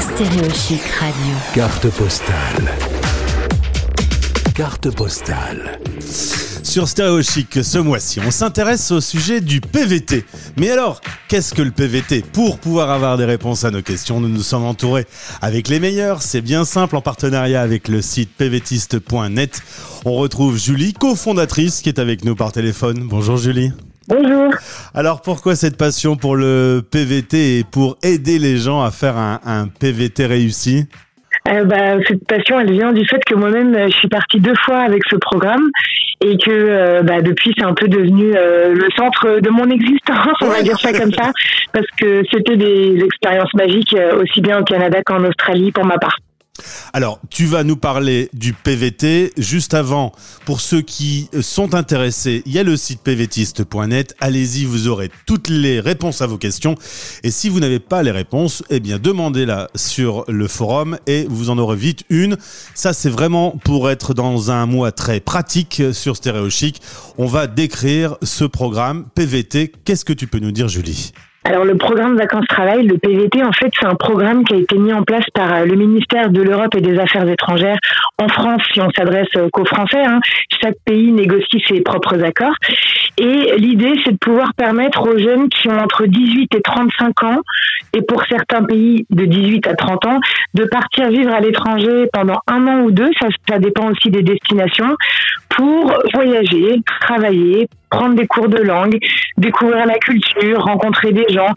Stéréo Chic Radio. Carte postale. Carte postale. Sur Stéréo Chic, ce mois-ci, on s'intéresse au sujet du PVT. Mais alors, qu'est-ce que le PVT ? Pour pouvoir avoir des réponses à nos questions, nous nous sommes entourés avec les meilleurs. C'est bien simple, en partenariat avec le site pvtiste.net. On retrouve Julie, cofondatrice, qui est avec nous par téléphone. Bonjour Julie. Bonjour. Alors pourquoi cette passion pour le PVT et pour aider les gens à faire un PVT réussi ? Cette passion, elle vient du fait que moi-même, je suis partie 2 fois avec ce programme et que depuis, c'est un peu devenu le centre de mon existence, on va dire ça comme ça, parce que c'était des expériences magiques aussi bien au Canada qu'en Australie pour ma part. Alors, tu vas nous parler du PVT. Juste avant, pour ceux qui sont intéressés, il y a le site pvtiste.net. Allez-y, vous aurez toutes les réponses à vos questions. Et si vous n'avez pas les réponses, eh bien, demandez-la sur le forum et vous en aurez vite une. Ça, c'est vraiment pour être dans un mois très pratique sur Stéréo Chic. On va décrire ce programme PVT. Qu'est-ce que tu peux nous dire, Julie ? Alors le programme Vacances Travail, le PVT, en fait, c'est un programme qui a été mis en place par le ministère de l'Europe et des Affaires étrangères en France, si on s'adresse qu'aux Français. Chaque pays négocie ses propres accords. Et l'idée, c'est de pouvoir permettre aux jeunes qui ont entre 18 et 35 ans, et pour certains pays de 18 à 30 ans, de partir vivre à l'étranger pendant 1 an ou 2, ça dépend aussi des destinations, pour voyager, travailler, prendre des cours de langue, découvrir la culture, rencontrer des gens,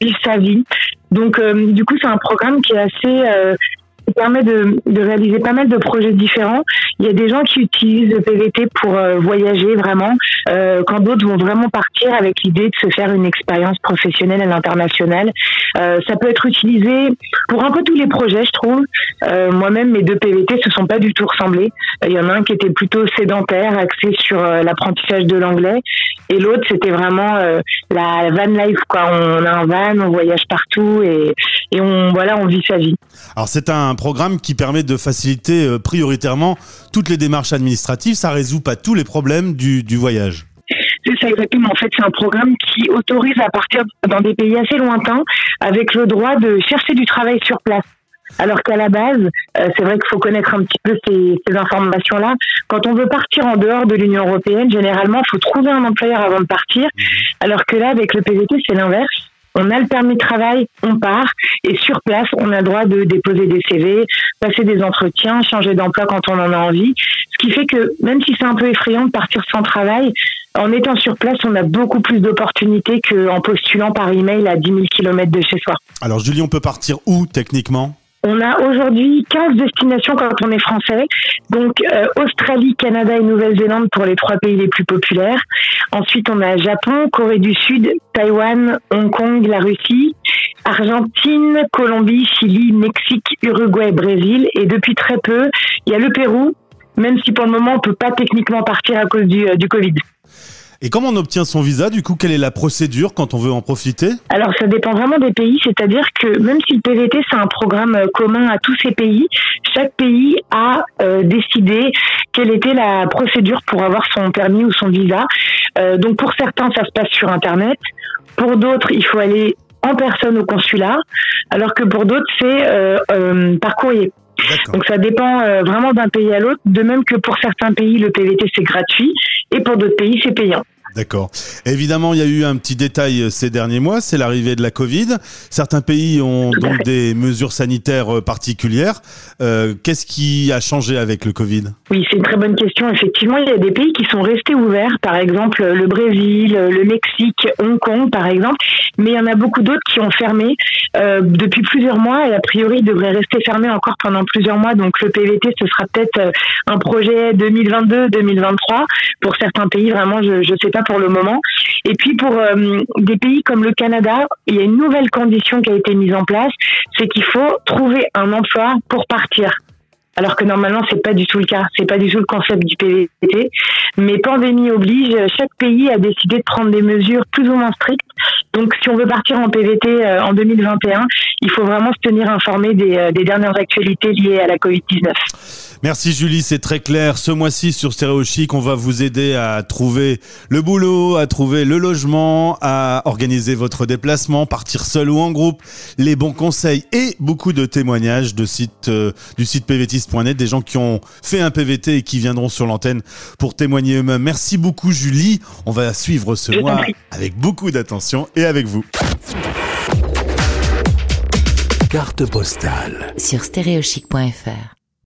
vivre sa vie. Donc, du coup, c'est un programme qui est assez... qui permet de réaliser pas mal de projets différents. Il y a des gens qui utilisent le PVT pour voyager vraiment, quand d'autres vont vraiment partir avec l'idée de se faire une expérience professionnelle à l'international. Ça peut être utilisé pour un peu tous les projets, je trouve. Moi-même, mes 2 PVT se sont pas du tout ressemblés. Il y en a un qui était plutôt sédentaire, axé sur l'apprentissage de l'anglais, et l'autre, c'était vraiment la van life, quoi. On a un van, on voyage partout et on vit sa vie. Alors, c'est un programme qui permet de faciliter prioritairement toutes les démarches administratives. Ça ne résout pas tous les problèmes du voyage. C'est ça, exactement. En fait, c'est un programme qui autorise à partir dans des pays assez lointains avec le droit de chercher du travail sur place. Alors qu'à la base, c'est vrai qu'il faut connaître un petit peu ces informations-là. Quand on veut partir en dehors de l'Union européenne, généralement, il faut trouver un employeur avant de partir. Alors que là, avec le PVT, c'est l'inverse. On a le permis de travail, on part, et sur place, on a le droit de déposer des CV, passer des entretiens, changer d'emploi quand on en a envie. Ce qui fait que, même si c'est un peu effrayant de partir sans travail, en étant sur place, on a beaucoup plus d'opportunités qu'en postulant par email à 10 000 km de chez soi. Alors Julie, on peut partir où techniquement ? On a aujourd'hui 15 destinations quand on est français, donc Australie, Canada et Nouvelle-Zélande pour les 3 pays les plus populaires. Ensuite, on a Japon, Corée du Sud, Taïwan, Hong Kong, la Russie, Argentine, Colombie, Chili, Mexique, Uruguay, Brésil. Et depuis très peu, il y a le Pérou, même si pour le moment, on ne peut pas techniquement partir à cause du Covid. Et comment on obtient son visa, du coup, quelle est la procédure quand on veut en profiter ? Alors, ça dépend vraiment des pays, c'est-à-dire que même si le PVT, c'est un programme commun à tous ces pays, chaque pays a décidé quelle était la procédure pour avoir son permis ou son visa. Donc, pour certains, ça se passe sur Internet. Pour d'autres, il faut aller en personne au consulat, alors que pour d'autres, c'est par courrier. D'accord. Donc, ça dépend vraiment d'un pays à l'autre, de même que pour certains pays, le PVT, c'est gratuit. Et pour d'autres pays, c'est payant. D'accord. Évidemment, il y a eu un petit détail ces derniers mois, c'est l'arrivée de la Covid. Certains pays ont donc des mesures sanitaires particulières. Qu'est-ce qui a changé avec le Covid ? Oui, c'est une très bonne question. Effectivement, il y a des pays qui sont restés ouverts, par exemple le Brésil, le Mexique, Hong Kong, par exemple. Mais il y en a beaucoup d'autres qui ont fermé depuis plusieurs mois et a priori, ils devraient rester fermés encore pendant plusieurs mois. Donc, le PVT, ce sera peut-être un projet 2022-2023. Pour certains pays, vraiment, je ne sais pas pour le moment. Et puis, pour des pays comme le Canada, il y a une nouvelle condition qui a été mise en place, c'est qu'il faut trouver un emploi pour partir. Alors que normalement, c'est pas du tout le cas. C'est pas du tout le concept du PVT. Mais pandémie oblige, chaque pays a décidé de prendre des mesures plus ou moins strictes. Donc, si on veut partir en PVT en 2021, il faut vraiment se tenir informé des dernières actualités liées à la Covid-19. Merci Julie, c'est très clair. Ce mois-ci sur Stéréo Chic, on va vous aider à trouver le boulot, à trouver le logement, à organiser votre déplacement, partir seul ou en groupe, les bons conseils et beaucoup de témoignages de du site pvtiste.net, des gens qui ont fait un PVT et qui viendront sur l'antenne pour témoigner eux-mêmes. Merci beaucoup Julie, on va suivre ce mois avec beaucoup d'attention et avec vous. Carte postale sur stéréochic.fr.